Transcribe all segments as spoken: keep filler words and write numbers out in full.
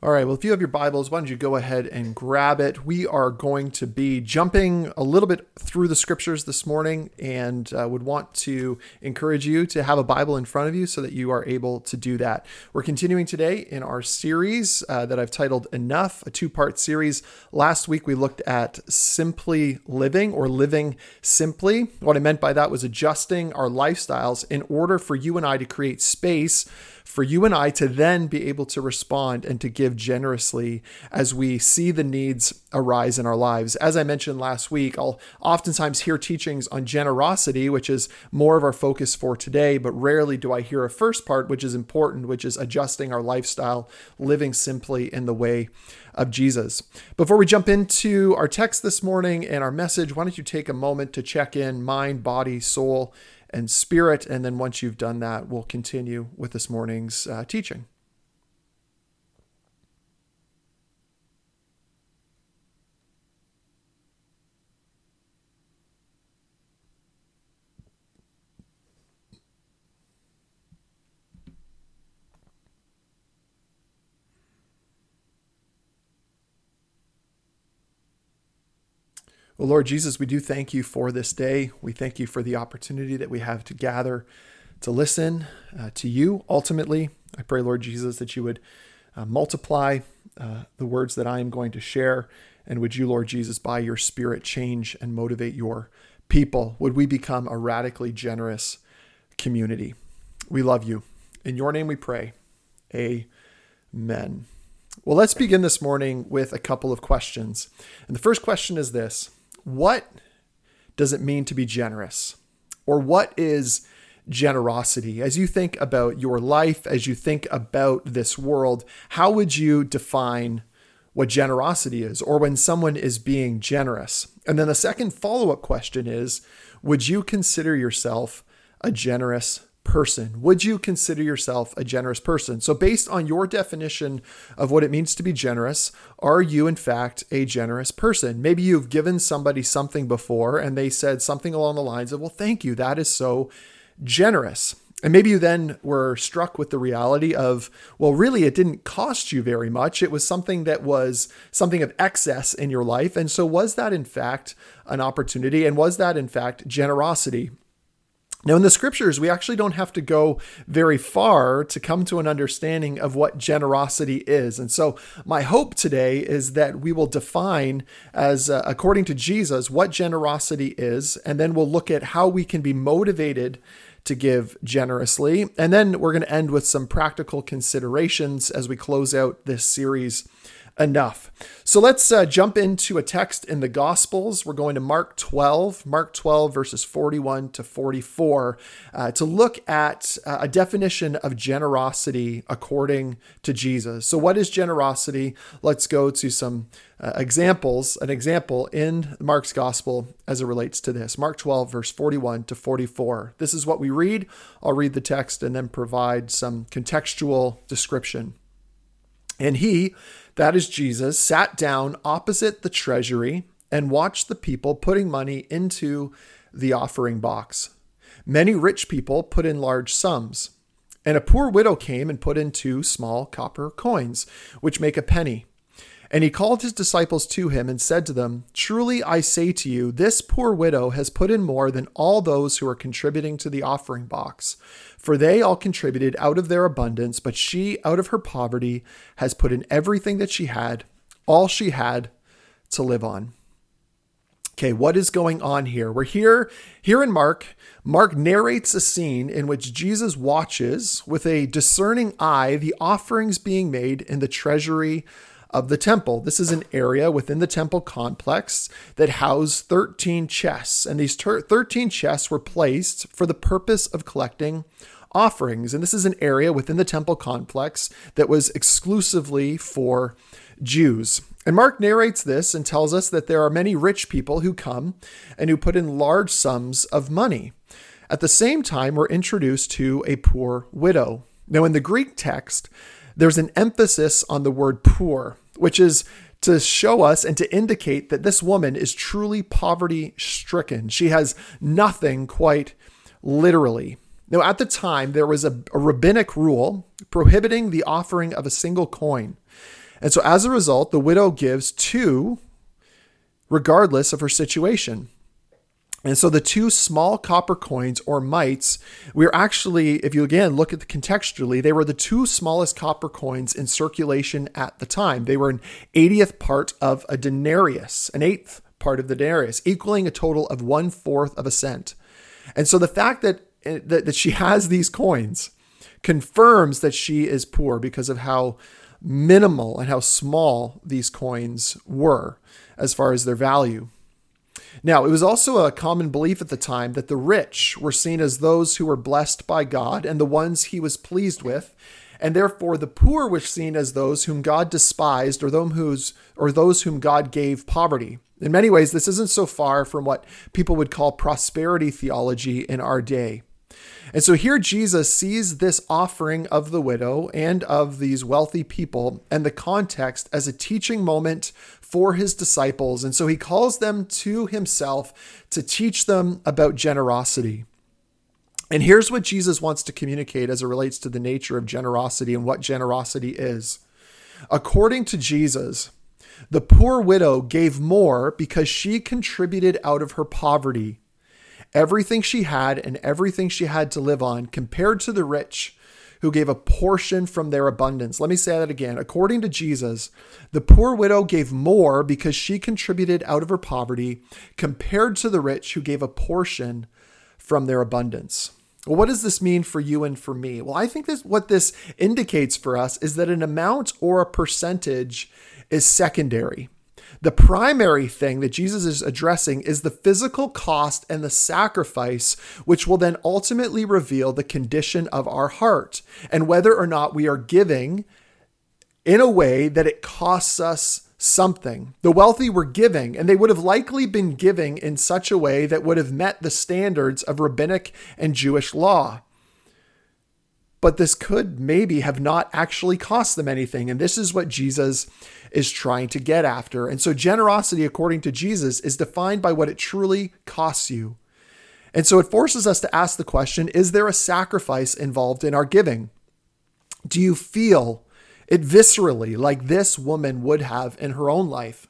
All right, well, if you have your Bibles, why don't you go ahead and grab it. We are going to be jumping a little bit through the scriptures this morning, and uh, would want to encourage you to have a Bible in front of you so that you are able to do that. We're continuing today in our series uh, that I've titled Enough, a two-part series. Last week, we looked at simply living or living simply. What I meant by that was adjusting our lifestyles in order for you and I to create space for you and I to then be able to respond and to give generously as we see the needs arise in our lives. As I mentioned last week, I'll oftentimes hear teachings on generosity, which is more of our focus for today, but rarely do I hear a first part, which is important, which is adjusting our lifestyle, living simply in the way of Jesus. Before we jump into our text this morning and our message, why don't you take a moment to check in mind, body, soul, and spirit. And then once you've done that, we'll continue with this morning's uh, teaching. Well, Lord Jesus, we do thank you for this day. We thank you for the opportunity that we have to gather, to listen uh, to you ultimately. I pray, Lord Jesus, that you would uh, multiply uh, the words that I am going to share. And would you, Lord Jesus, by your Spirit, change and motivate your people? Would we become a radically generous community? We love you. In your name we pray. Amen. Well, let's begin this morning with a couple of questions. And the first question is this. What does it mean to be generous? Or what is generosity? As you think about your life, as you think about this world, how would you define what generosity is or when someone is being generous? And then the second follow-up question is, would you consider yourself a generous person? Would you consider yourself a generous person? So based on your definition of what it means to be generous, are you in fact a generous person? Maybe you've given somebody something before and they said something along the lines of, well, thank you. That is so generous. And maybe you then were struck with the reality of, well, really, it didn't cost you very much. It was something that was something of excess in your life. And so was that in fact an opportunity? And was that in fact generosity? Now, in the scriptures, we actually don't have to go very far to come to an understanding of what generosity is. And so my hope today is that we will define, as uh, according to Jesus, what generosity is, and then we'll look at how we can be motivated to give generously. And then we're going to end with some practical considerations as we close out this series, Enough. So let's uh, jump into a text in the Gospels. We're going to Mark twelve, Mark twelve verses forty-one to forty-four, uh, to look at uh, a definition of generosity according to Jesus. So what is generosity? Let's go to some uh, examples, an example in Mark's Gospel as it relates to this. Mark twelve verse forty-one to forty-four. This is what we read. I'll read the text and then provide some contextual description. And he, that is Jesus, sat down opposite the treasury and watched the people putting money into the offering box. Many rich people put in large sums, and a poor widow came and put in two small copper coins, which make a penny. And he called his disciples to him and said to them, truly I say to you, this poor widow has put in more than all those who are contributing to the offering box, for they all contributed out of their abundance, but she out of her poverty has put in everything that she had, all she had to live on. Okay, what is going on here? We're here, here in Mark. Mark narrates a scene in which Jesus watches with a discerning eye the offerings being made in the treasury of the temple. This is an area within the temple complex that housed thirteen chests. And these thirteen chests were placed for the purpose of collecting offerings. And this is an area within the temple complex that was exclusively for Jews. And Mark narrates this and tells us that there are many rich people who come and who put in large sums of money. At the same time, we're introduced to a poor widow. Now, in the Greek text, there's an emphasis on the word poor, which is to show us and to indicate that this woman is truly poverty stricken. She has nothing, quite literally. Now, at the time, there was a, a rabbinic rule prohibiting the offering of a single coin. And so as a result, the widow gives two, regardless of her situation. And so the two small copper coins or mites, we're actually, if you again look at the contextually, they were the two smallest copper coins in circulation at the time. They were an eightieth part of a denarius, an eighth part of the denarius, equaling a total of one fourth of a cent. And so the fact that that, that she has these coins confirms that she is poor because of how minimal and how small these coins were as far as their value. Now, it was also a common belief at the time that the rich were seen as those who were blessed by God and the ones he was pleased with, and therefore the poor were seen as those whom God despised or those whose, or those whom God gave poverty. In many ways, this isn't so far from what people would call prosperity theology in our day. And so here Jesus sees this offering of the widow and of these wealthy people and the context as a teaching moment for his disciples. And so he calls them to himself to teach them about generosity. And here's what Jesus wants to communicate as it relates to the nature of generosity and what generosity is. According to Jesus, the poor widow gave more because she contributed out of her poverty, everything she had and everything she had to live on, compared to the rich who gave a portion from their abundance. Let me say that again. According to Jesus, the poor widow gave more because she contributed out of her poverty compared to the rich who gave a portion from their abundance. Well, what does this mean for you and for me? Well, I think this, what this indicates for us is that an amount or a percentage is secondary. The primary thing that Jesus is addressing is the physical cost and the sacrifice, which will then ultimately reveal the condition of our heart and whether or not we are giving in a way that it costs us something. The wealthy were giving, and they would have likely been giving in such a way that would have met the standards of rabbinic and Jewish law. But this could maybe have not actually cost them anything. And this is what Jesus is trying to get after. And so generosity, according to Jesus, is defined by what it truly costs you. And so it forces us to ask the question, is there a sacrifice involved in our giving? Do you feel it viscerally like this woman would have in her own life?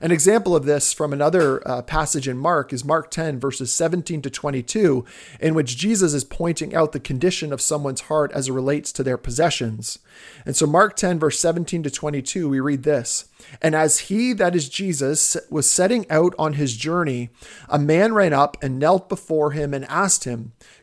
An example of this from another uh, passage in Mark is Mark ten, verses seventeen to twenty-two, in which Jesus is pointing out the condition of someone's heart as it relates to their possessions. And so Mark ten, verse seventeen to twenty-two, we read this. And as he, that is Jesus, was setting out on his journey, a man ran up and knelt before him and asked him,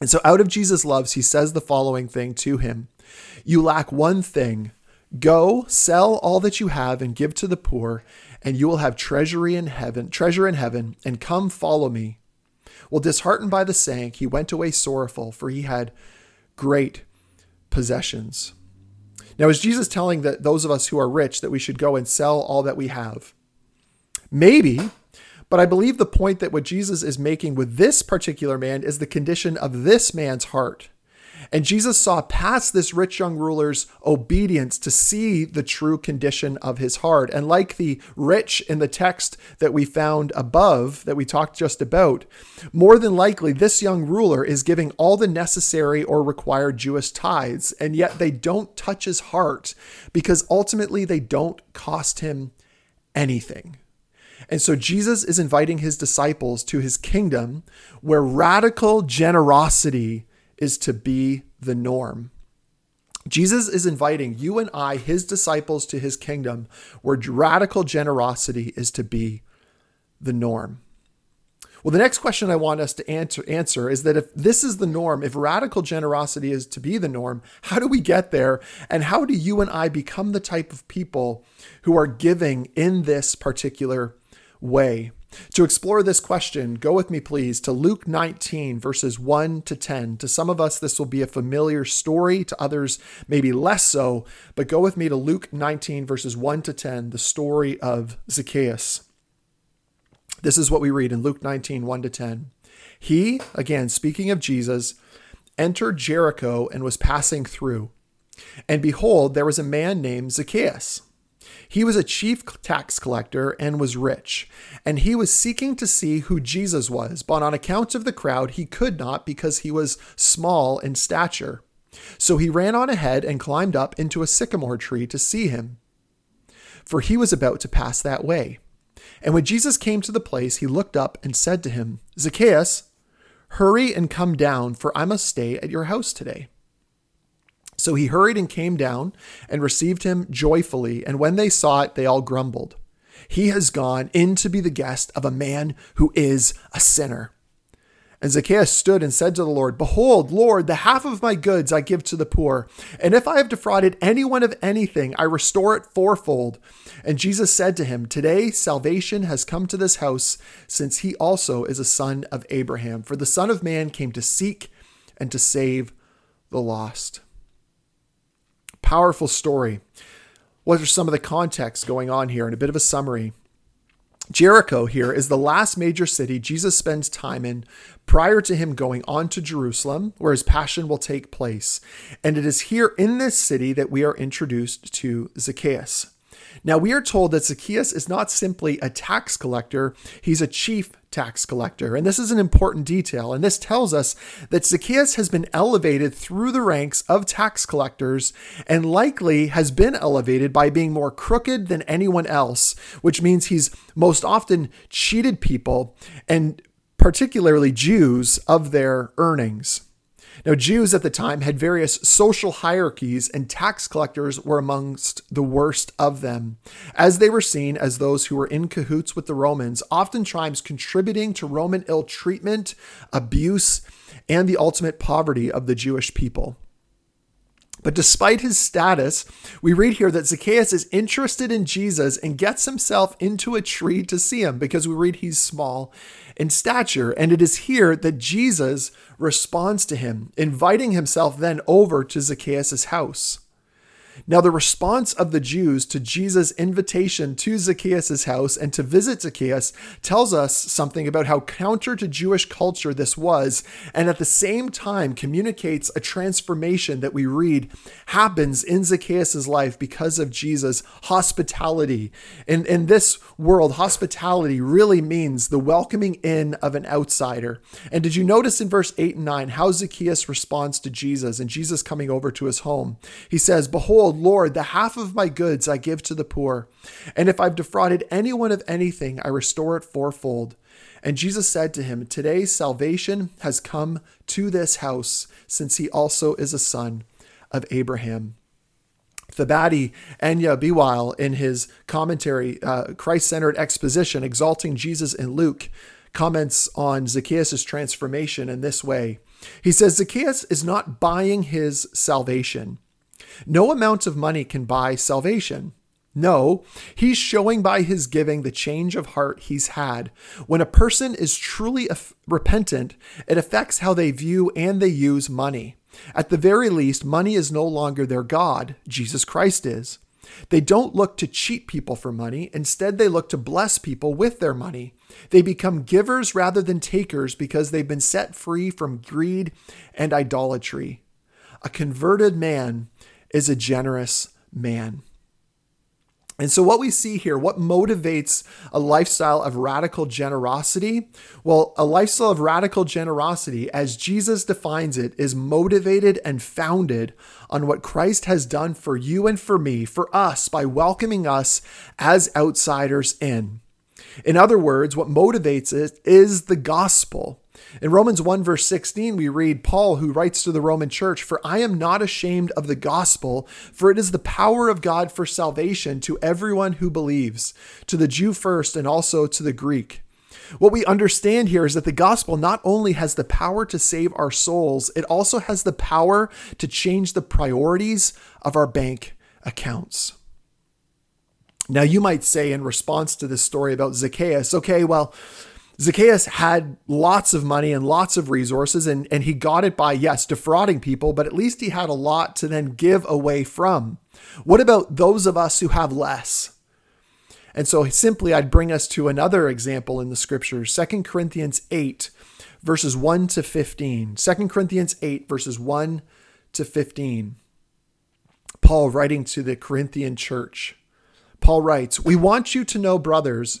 And so out of Jesus' loves, he says the following thing to him. "You lack one thing. Go sell all that you have and give to the poor, and you will have treasury in heaven, treasure in heaven, and come follow me." Well, disheartened by the saying, he went away sorrowful, for he had great possessions. Now, is Jesus telling that those of us who are rich that we should go and sell all that we have? Maybe. But I believe the point that what Jesus is making with this particular man is the condition of this man's heart. And Jesus saw past this rich young ruler's obedience to see the true condition of his heart. And like the rich in the text that we found above, that we talked just about, more than likely this young ruler is giving all the necessary or required Jewish tithes, and yet they don't touch his heart because ultimately they don't cost him anything. And so Jesus is inviting his disciples to his kingdom where radical generosity is to be the norm. Jesus is inviting you and I, his disciples, to his kingdom where radical generosity is to be the norm. Well, the next question I want us to answer, answer is that if this is the norm, if radical generosity is to be the norm, how do we get there? And how do you and I become the type of people who are giving in this particular way? To explore this question, go with me, please, to Luke nineteen, verses one to ten. To some of us, this will be a familiar story. To others, maybe less so. But go with me to Luke nineteen, verses one to ten, the story of Zacchaeus. This is what we read in Luke nineteen, one to ten. He, again, speaking of Jesus, entered Jericho and was passing through. And behold, there was a man named Zacchaeus. He was a chief tax collector and was rich, and he was seeking to see who Jesus was, but on account of the crowd, he could not because he was small in stature. So he ran on ahead and climbed up into a sycamore tree to see him, for he was about to pass that way. And when Jesus came to the place, he looked up and said to him, Zacchaeus, hurry and come down, for I must stay at your house today. So he hurried and came down and received him joyfully. And when they saw it, they all grumbled. He has gone in to be the guest of a man who is a sinner. And Zacchaeus stood and said to the Lord, Behold, Lord, the half of my goods I give to the poor. And if I have defrauded anyone of anything, I restore it fourfold. And Jesus said to him, Today salvation has come to this house, since he also is a son of Abraham. For the Son of Man came to seek and to save the lost. Powerful story. What are some of the context going on here? And a bit of a summary. Jericho here is the last major city Jesus spends time in prior to him going on to Jerusalem, where his passion will take place. And it is here in this city that we are introduced to Zacchaeus. Now, we are told that Zacchaeus is not simply a tax collector, he's a chief tax collector. And this is an important detail. And this tells us that Zacchaeus has been elevated through the ranks of tax collectors and likely has been elevated by being more crooked than anyone else, which means he's most often cheated people, and particularly Jews, of their earnings. Now, Jews at the time had various social hierarchies, and tax collectors were amongst the worst of them, as they were seen as those who were in cahoots with the Romans, oftentimes contributing to Roman ill treatment, abuse, and the ultimate poverty of the Jewish people. But despite his status, we read here that Zacchaeus is interested in Jesus and gets himself into a tree to see him, because we read he's small in stature. And it is here that Jesus responds to him, inviting himself then over to Zacchaeus's house. Now, the response of the Jews to Jesus' invitation to Zacchaeus' house and to visit Zacchaeus tells us something about how counter to Jewish culture this was, and at the same time communicates a transformation that we read happens in Zacchaeus' life because of Jesus' hospitality. And in this world, hospitality really means the welcoming in of an outsider. And did you notice in verse eight and nine how Zacchaeus responds to Jesus and Jesus coming over to his home? He says, Behold, Lord, the half of my goods I give to the poor. And if I've defrauded anyone of anything, I restore it fourfold. And Jesus said to him, Today salvation has come to this house, since he also is a son of Abraham. Thabiti Anyabwile, in his commentary, uh, Christ centered exposition, exalting Jesus in Luke, comments on Zacchaeus' transformation in this way. He says, Zacchaeus is not buying his salvation. No amount of money can buy salvation. No, he's showing by his giving the change of heart he's had. When a person is truly repentant, it affects how they view and they use money. At the very least, money is no longer their God. Jesus Christ is. They don't look to cheat people for money. Instead, they look to bless people with their money. They become givers rather than takers because they've been set free from greed and idolatry. A converted man is a generous man. And so what we see here, what motivates a lifestyle of radical generosity? Well, a lifestyle of radical generosity, as Jesus defines it, is motivated and founded on what Christ has done for you and for me, for us, by welcoming us as outsiders in. In other words, what motivates it is the gospel. In Romans one, verse sixteen, we read Paul, who writes to the Roman church, For I am not ashamed of the gospel, for it is the power of God for salvation to everyone who believes, to the Jew first and also to the Greek. What we understand here is that the gospel not only has the power to save our souls, it also has the power to change the priorities of our bank accounts. Now, you might say in response to this story about Zacchaeus, okay, well, Zacchaeus had lots of money and lots of resources, and, and he got it by, yes, defrauding people, but at least he had a lot to then give away from. What about those of us who have less? And so simply I'd bring us to another example in the scriptures, Second Corinthians eight, verses one to fifteen. Second Corinthians eight, verses one to fifteen. Paul writing to the Corinthian church. Paul writes, "We want you to know, brothers,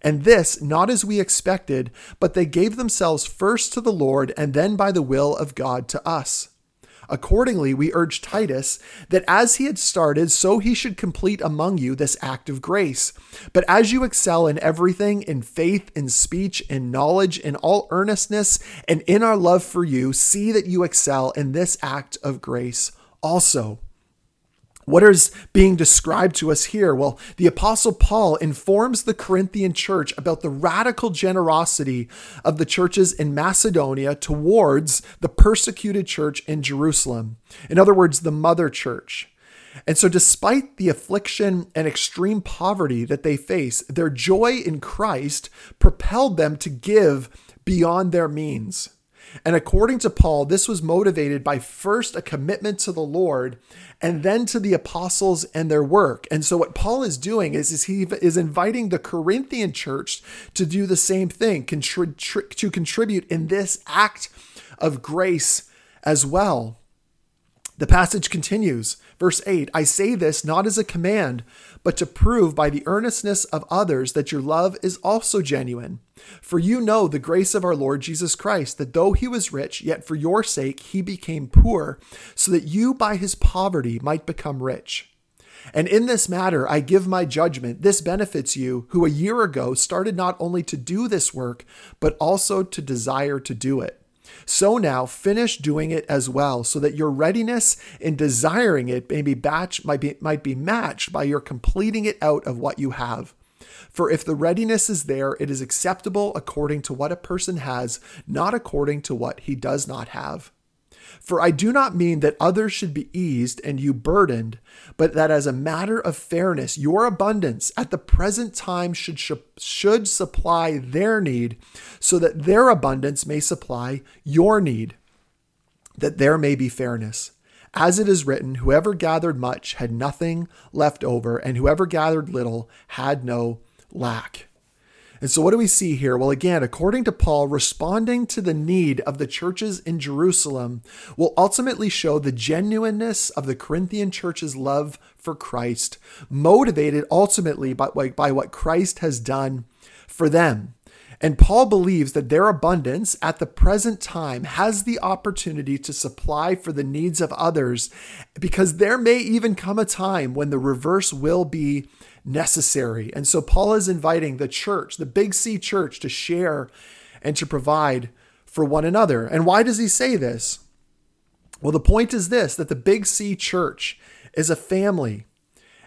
And this, not as we expected, but they gave themselves first to the Lord and then by the will of God to us. Accordingly, we urge Titus that as he had started, so he should complete among you this act of grace. But as you excel in everything, in faith, in speech, in knowledge, in all earnestness, and in our love for you, see that you excel in this act of grace also." What is being described to us here? Well, the Apostle Paul informs the Corinthian church about the radical generosity of the churches in Macedonia towards the persecuted church in Jerusalem. In other words, the mother church. And so despite the affliction and extreme poverty that they face, their joy in Christ propelled them to give beyond their means. And according to Paul, this was motivated by first a commitment to the Lord and then to the apostles and their work. And so what Paul is doing is, is he is inviting the Corinthian church to do the same thing, contri- to contribute in this act of grace as well. The passage continues, verse eight, "I say this not as a command, but to prove by the earnestness of others that your love is also genuine. For you know the grace of our Lord Jesus Christ, that though he was rich, yet for your sake he became poor, so that you by his poverty might become rich. And in this matter, I give my judgment. This benefits you, who a year ago started not only to do this work, but also to desire to do it. So now finish doing it as well, so that your readiness in desiring it may be batch, might be, might be matched by your completing it out of what you have. For if the readiness is there, it is acceptable according to what a person has, not according to what he does not have. For I do not mean that others should be eased and you burdened, but that as a matter of fairness, your abundance at the present time should, should supply their need, so that their abundance may supply your need, that there may be fairness. As it is written, whoever gathered much had nothing left over, and whoever gathered little had no lack." And so what do we see here? Well, again, according to Paul, responding to the need of the churches in Jerusalem will ultimately show the genuineness of the Corinthian church's love for Christ, motivated ultimately by, by what Christ has done for them. And Paul believes that their abundance at the present time has the opportunity to supply for the needs of others, because there may even come a time when the reverse will be necessary. And so Paul is inviting the church, the Big C church, to share and to provide for one another. And why does he say this? Well, the point is this, that the Big C church is a family.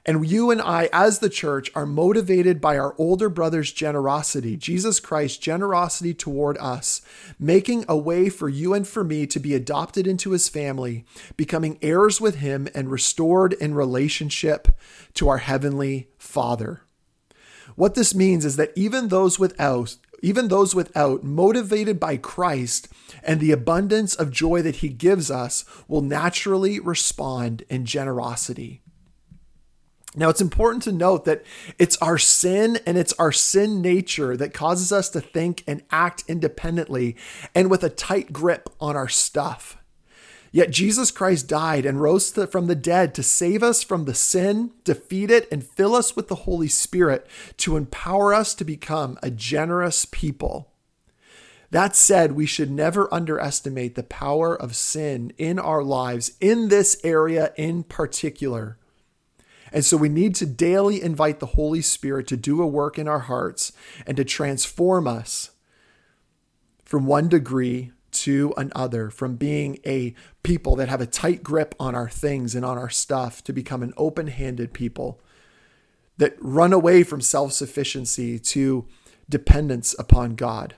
And you and I, as the church, are motivated by our older brother's generosity, Jesus Christ's generosity toward us, making a way for you and for me to be adopted into his family, becoming heirs with him and restored in relationship to our heavenly Father. What this means is that even those without, even those without, motivated by Christ and the abundance of joy that he gives us, will naturally respond in generosity. Now, it's important to note that it's our sin and it's our sin nature that causes us to think and act independently and with a tight grip on our stuff. Yet Jesus Christ died and rose from the dead to save us from the sin, defeat it, and fill us with the Holy Spirit to empower us to become a generous people. That said, we should never underestimate the power of sin in our lives, in this area in particular. And so we need to daily invite the Holy Spirit to do a work in our hearts and to transform us from one degree to another, from being a people that have a tight grip on our things and on our stuff to become an open-handed people that run away from self-sufficiency to dependence upon God.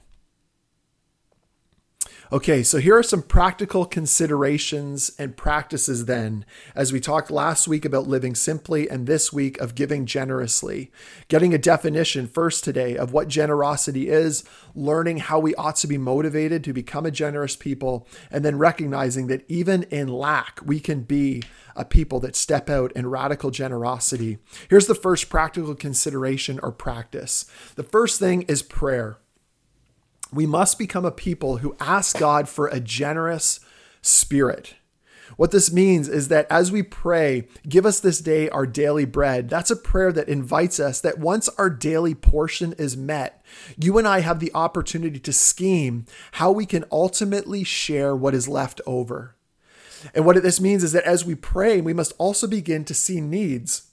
Okay, so here are some practical considerations and practices then, as we talked last week about living simply and this week of giving generously. Getting a definition first today of what generosity is, learning how we ought to be motivated to become a generous people, and then recognizing that even in lack, we can be a people that step out in radical generosity. Here's the first practical consideration or practice. The first thing is prayer. We must become a people who ask God for a generous spirit. What this means is that as we pray, give us this day our daily bread. That's a prayer that invites us that once our daily portion is met, you and I have the opportunity to scheme how we can ultimately share what is left over. And what this means is that as we pray, we must also begin to see needs.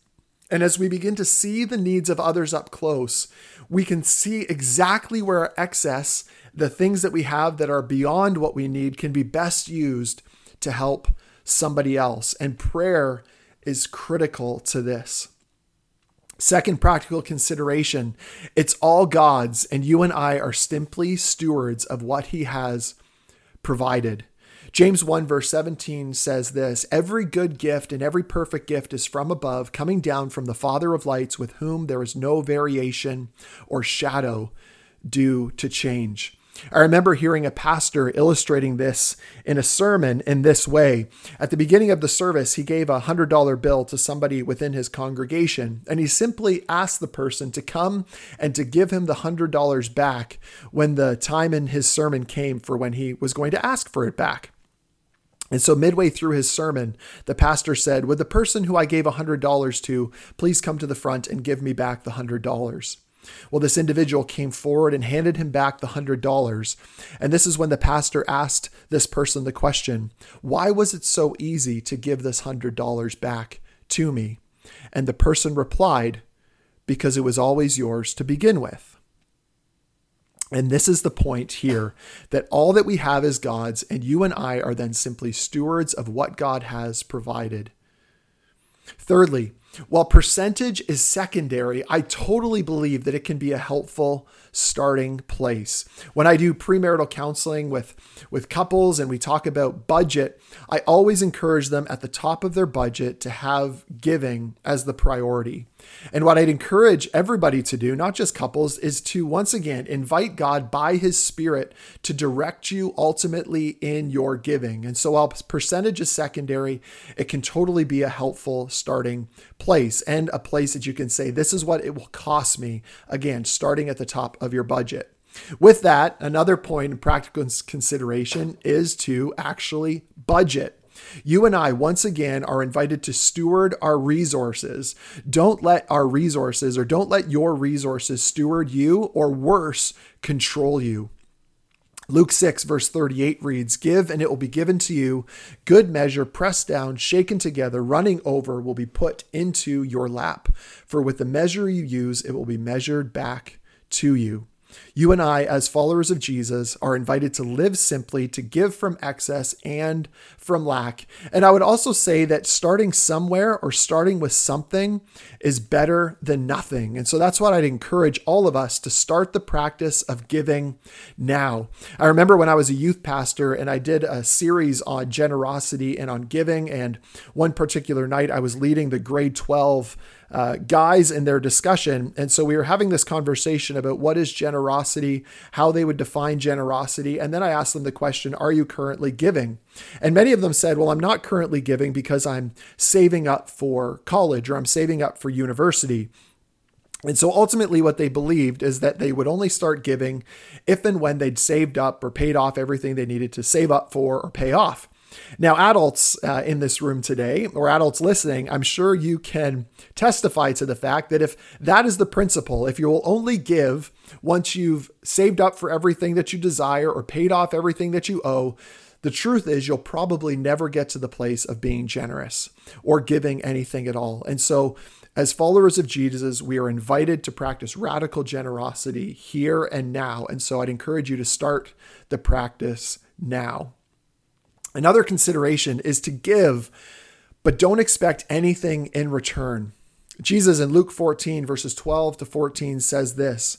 And as we begin to see the needs of others up close, we can see exactly where our excess, the things that we have that are beyond what we need, can be best used to help somebody else. And prayer is critical to this. Second practical consideration, it's all God's, and you and I are simply stewards of what He has provided. James one verse seventeen says this, every good gift and every perfect gift is from above, coming down from the Father of lights, with whom there is no variation or shadow due to change. I remember hearing a pastor illustrating this in a sermon in this way. At the beginning of the service, he gave a one hundred dollars bill to somebody within his congregation, and he simply asked the person to come and to give him the one hundred dollars back when the time in his sermon came for when he was going to ask for it back. And so midway through his sermon, the pastor said, would the person who I gave one hundred dollars to please come to the front and give me back the one hundred dollars? Well, this individual came forward and handed him back the one hundred dollars. And this is when the pastor asked this person the question, why was it so easy to give this one hundred dollars back to me? And the person replied, because it was always yours to begin with. And this is the point here, that all that we have is God's, and you and I are then simply stewards of what God has provided. Thirdly, while percentage is secondary, I totally believe that it can be a helpful starting place. When I do premarital counseling with, with couples and we talk about budget, I always encourage them at the top of their budget to have giving as the priority. And what I'd encourage everybody to do, not just couples, is to once again invite God by His Spirit to direct you ultimately in your giving. And so while percentage is secondary, it can totally be a helpful starting place. place and a place that you can say, this is what it will cost me, again, starting at the top of your budget. With that, another point in practical consideration is to actually budget. You and I, once again, are invited to steward our resources. Don't let our resources or don't let your resources steward you, or worse, control you. Luke six verse thirty-eight reads, give and it will be given to you. Good measure, pressed down, shaken together, running over, will be put into your lap. For with the measure you use, it will be measured back to you. You and I, as followers of Jesus, are invited to live simply, to give from excess and from lack. And I would also say that starting somewhere or starting with something is better than nothing. And so that's what I'd encourage all of us to start the practice of giving now. I remember when I was a youth pastor and I did a series on generosity and on giving. And one particular night I was leading the grade twelve Uh, guys in their discussion. And so we were having this conversation about what is generosity, how they would define generosity. And then I asked them the question, are you currently giving? And many of them said, well, I'm not currently giving because I'm saving up for college or I'm saving up for university. And so ultimately what they believed is that they would only start giving if and when they'd saved up or paid off everything they needed to save up for or pay off. Now, adults uh, in this room today, or adults listening, I'm sure you can testify to the fact that if that is the principle, if you will only give once you've saved up for everything that you desire or paid off everything that you owe, the truth is you'll probably never get to the place of being generous or giving anything at all. And so as followers of Jesus, we are invited to practice radical generosity here and now. And so I'd encourage you to start the practice now. Another consideration is to give, but don't expect anything in return. Jesus in Luke fourteen, verses twelve to fourteen says this.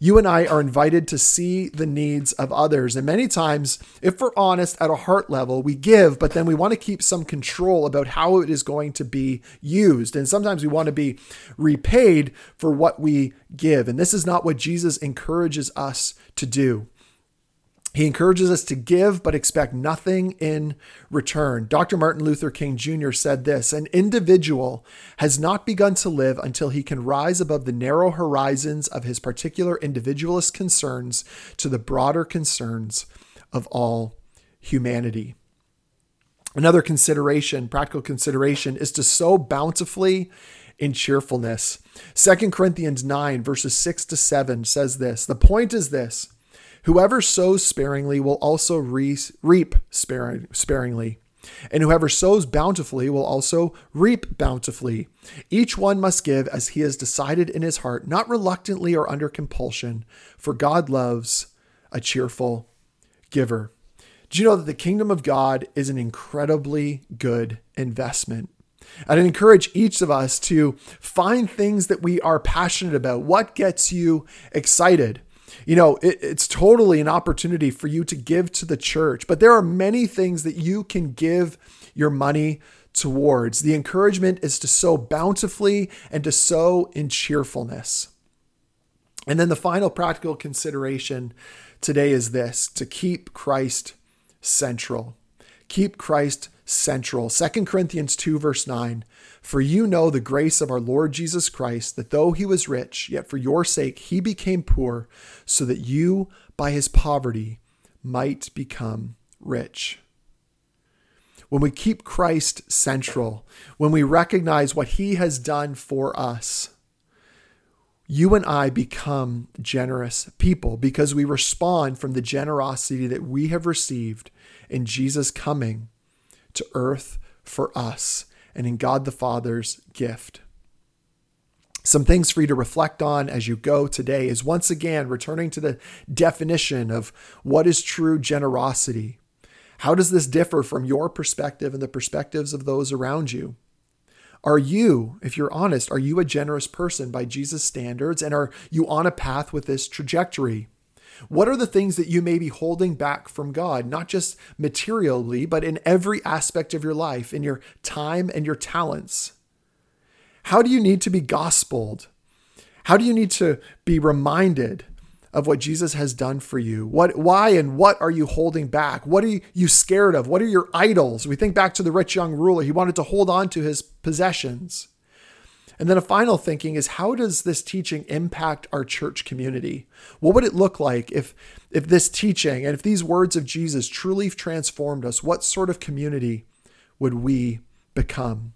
You and I are invited to see the needs of others. And many times, if we're honest at a heart level, we give, but then we want to keep some control about how it is going to be used. And sometimes we want to be repaid for what we give. And this is not what Jesus encourages us to do. He encourages us to give, but expect nothing in return. Doctor Martin Luther King Junior said this, an individual has not begun to live until he can rise above the narrow horizons of his particular individualist concerns to the broader concerns of all humanity. Another consideration, practical consideration, is to sow bountifully in cheerfulness. Second Corinthians nine, verses six to seven says this, the point is this, whoever sows sparingly will also re- reap sparing, sparingly, and whoever sows bountifully will also reap bountifully. Each one must give as he has decided in his heart, not reluctantly or under compulsion, for God loves a cheerful giver. Do you know that the kingdom of God is an incredibly good investment? I'd encourage each of us to find things that we are passionate about. What gets you excited? You know, it, it's totally an opportunity for you to give to the church, but there are many things that you can give your money towards. The encouragement is to sow bountifully and to sow in cheerfulness. And then the final practical consideration today is this, to keep Christ central. Keep Christ central. Second Corinthians two, verse nine, for you know the grace of our Lord Jesus Christ, that though he was rich, yet for your sake he became poor, so that you by his poverty might become rich. When we keep Christ central, when we recognize what he has done for us, you and I become generous people because we respond from the generosity that we have received in Jesus coming to earth for us and in God the Father's gift. Some things for you to reflect on as you go today is once again returning to the definition of what is true generosity. How does this differ from your perspective and the perspectives of those around you? Are you, if you're honest, are you a generous person by Jesus' standards, and are you on a path with this trajectory? What are the things that you may be holding back from God, not just materially, but in every aspect of your life, in your time and your talents? How do you need to be gospeled? How do you need to be reminded of what Jesus has done for you? What, why and what are you holding back? What are you scared of? What are your idols? We think back to the rich young ruler. He wanted to hold on to his possessions. And then a final thinking is, how does this teaching impact our church community? What would it look like if, if this teaching and if these words of Jesus truly transformed us? What sort of community would we become?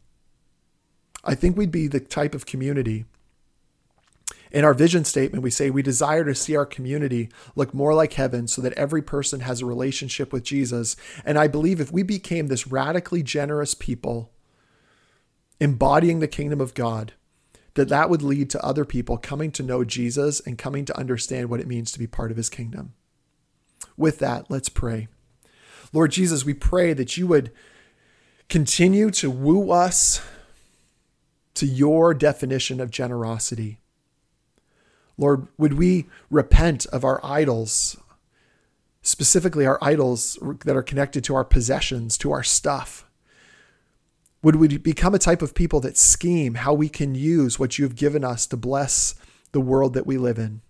I think we'd be the type of community. In our vision statement, we say we desire to see our community look more like heaven so that every person has a relationship with Jesus. And I believe if we became this radically generous people, embodying the kingdom of God, that that would lead to other people coming to know Jesus and coming to understand what it means to be part of his kingdom. With that, let's pray. Lord Jesus, we pray that you would continue to woo us to your definition of generosity. Lord, would we repent of our idols, specifically our idols that are connected to our possessions, to our stuff? Would we become a type of people that scheme how we can use what you've given us to bless the world that we live in.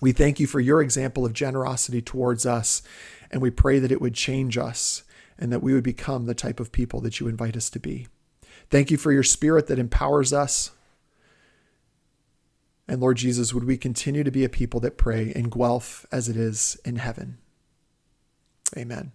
We thank you for your example of generosity towards us, and we pray that it would change us and that we would become the type of people that you invite us to be. Thank you for your spirit that empowers us. And Lord Jesus, would we continue to be a people that pray in Guelph as it is in heaven? Amen.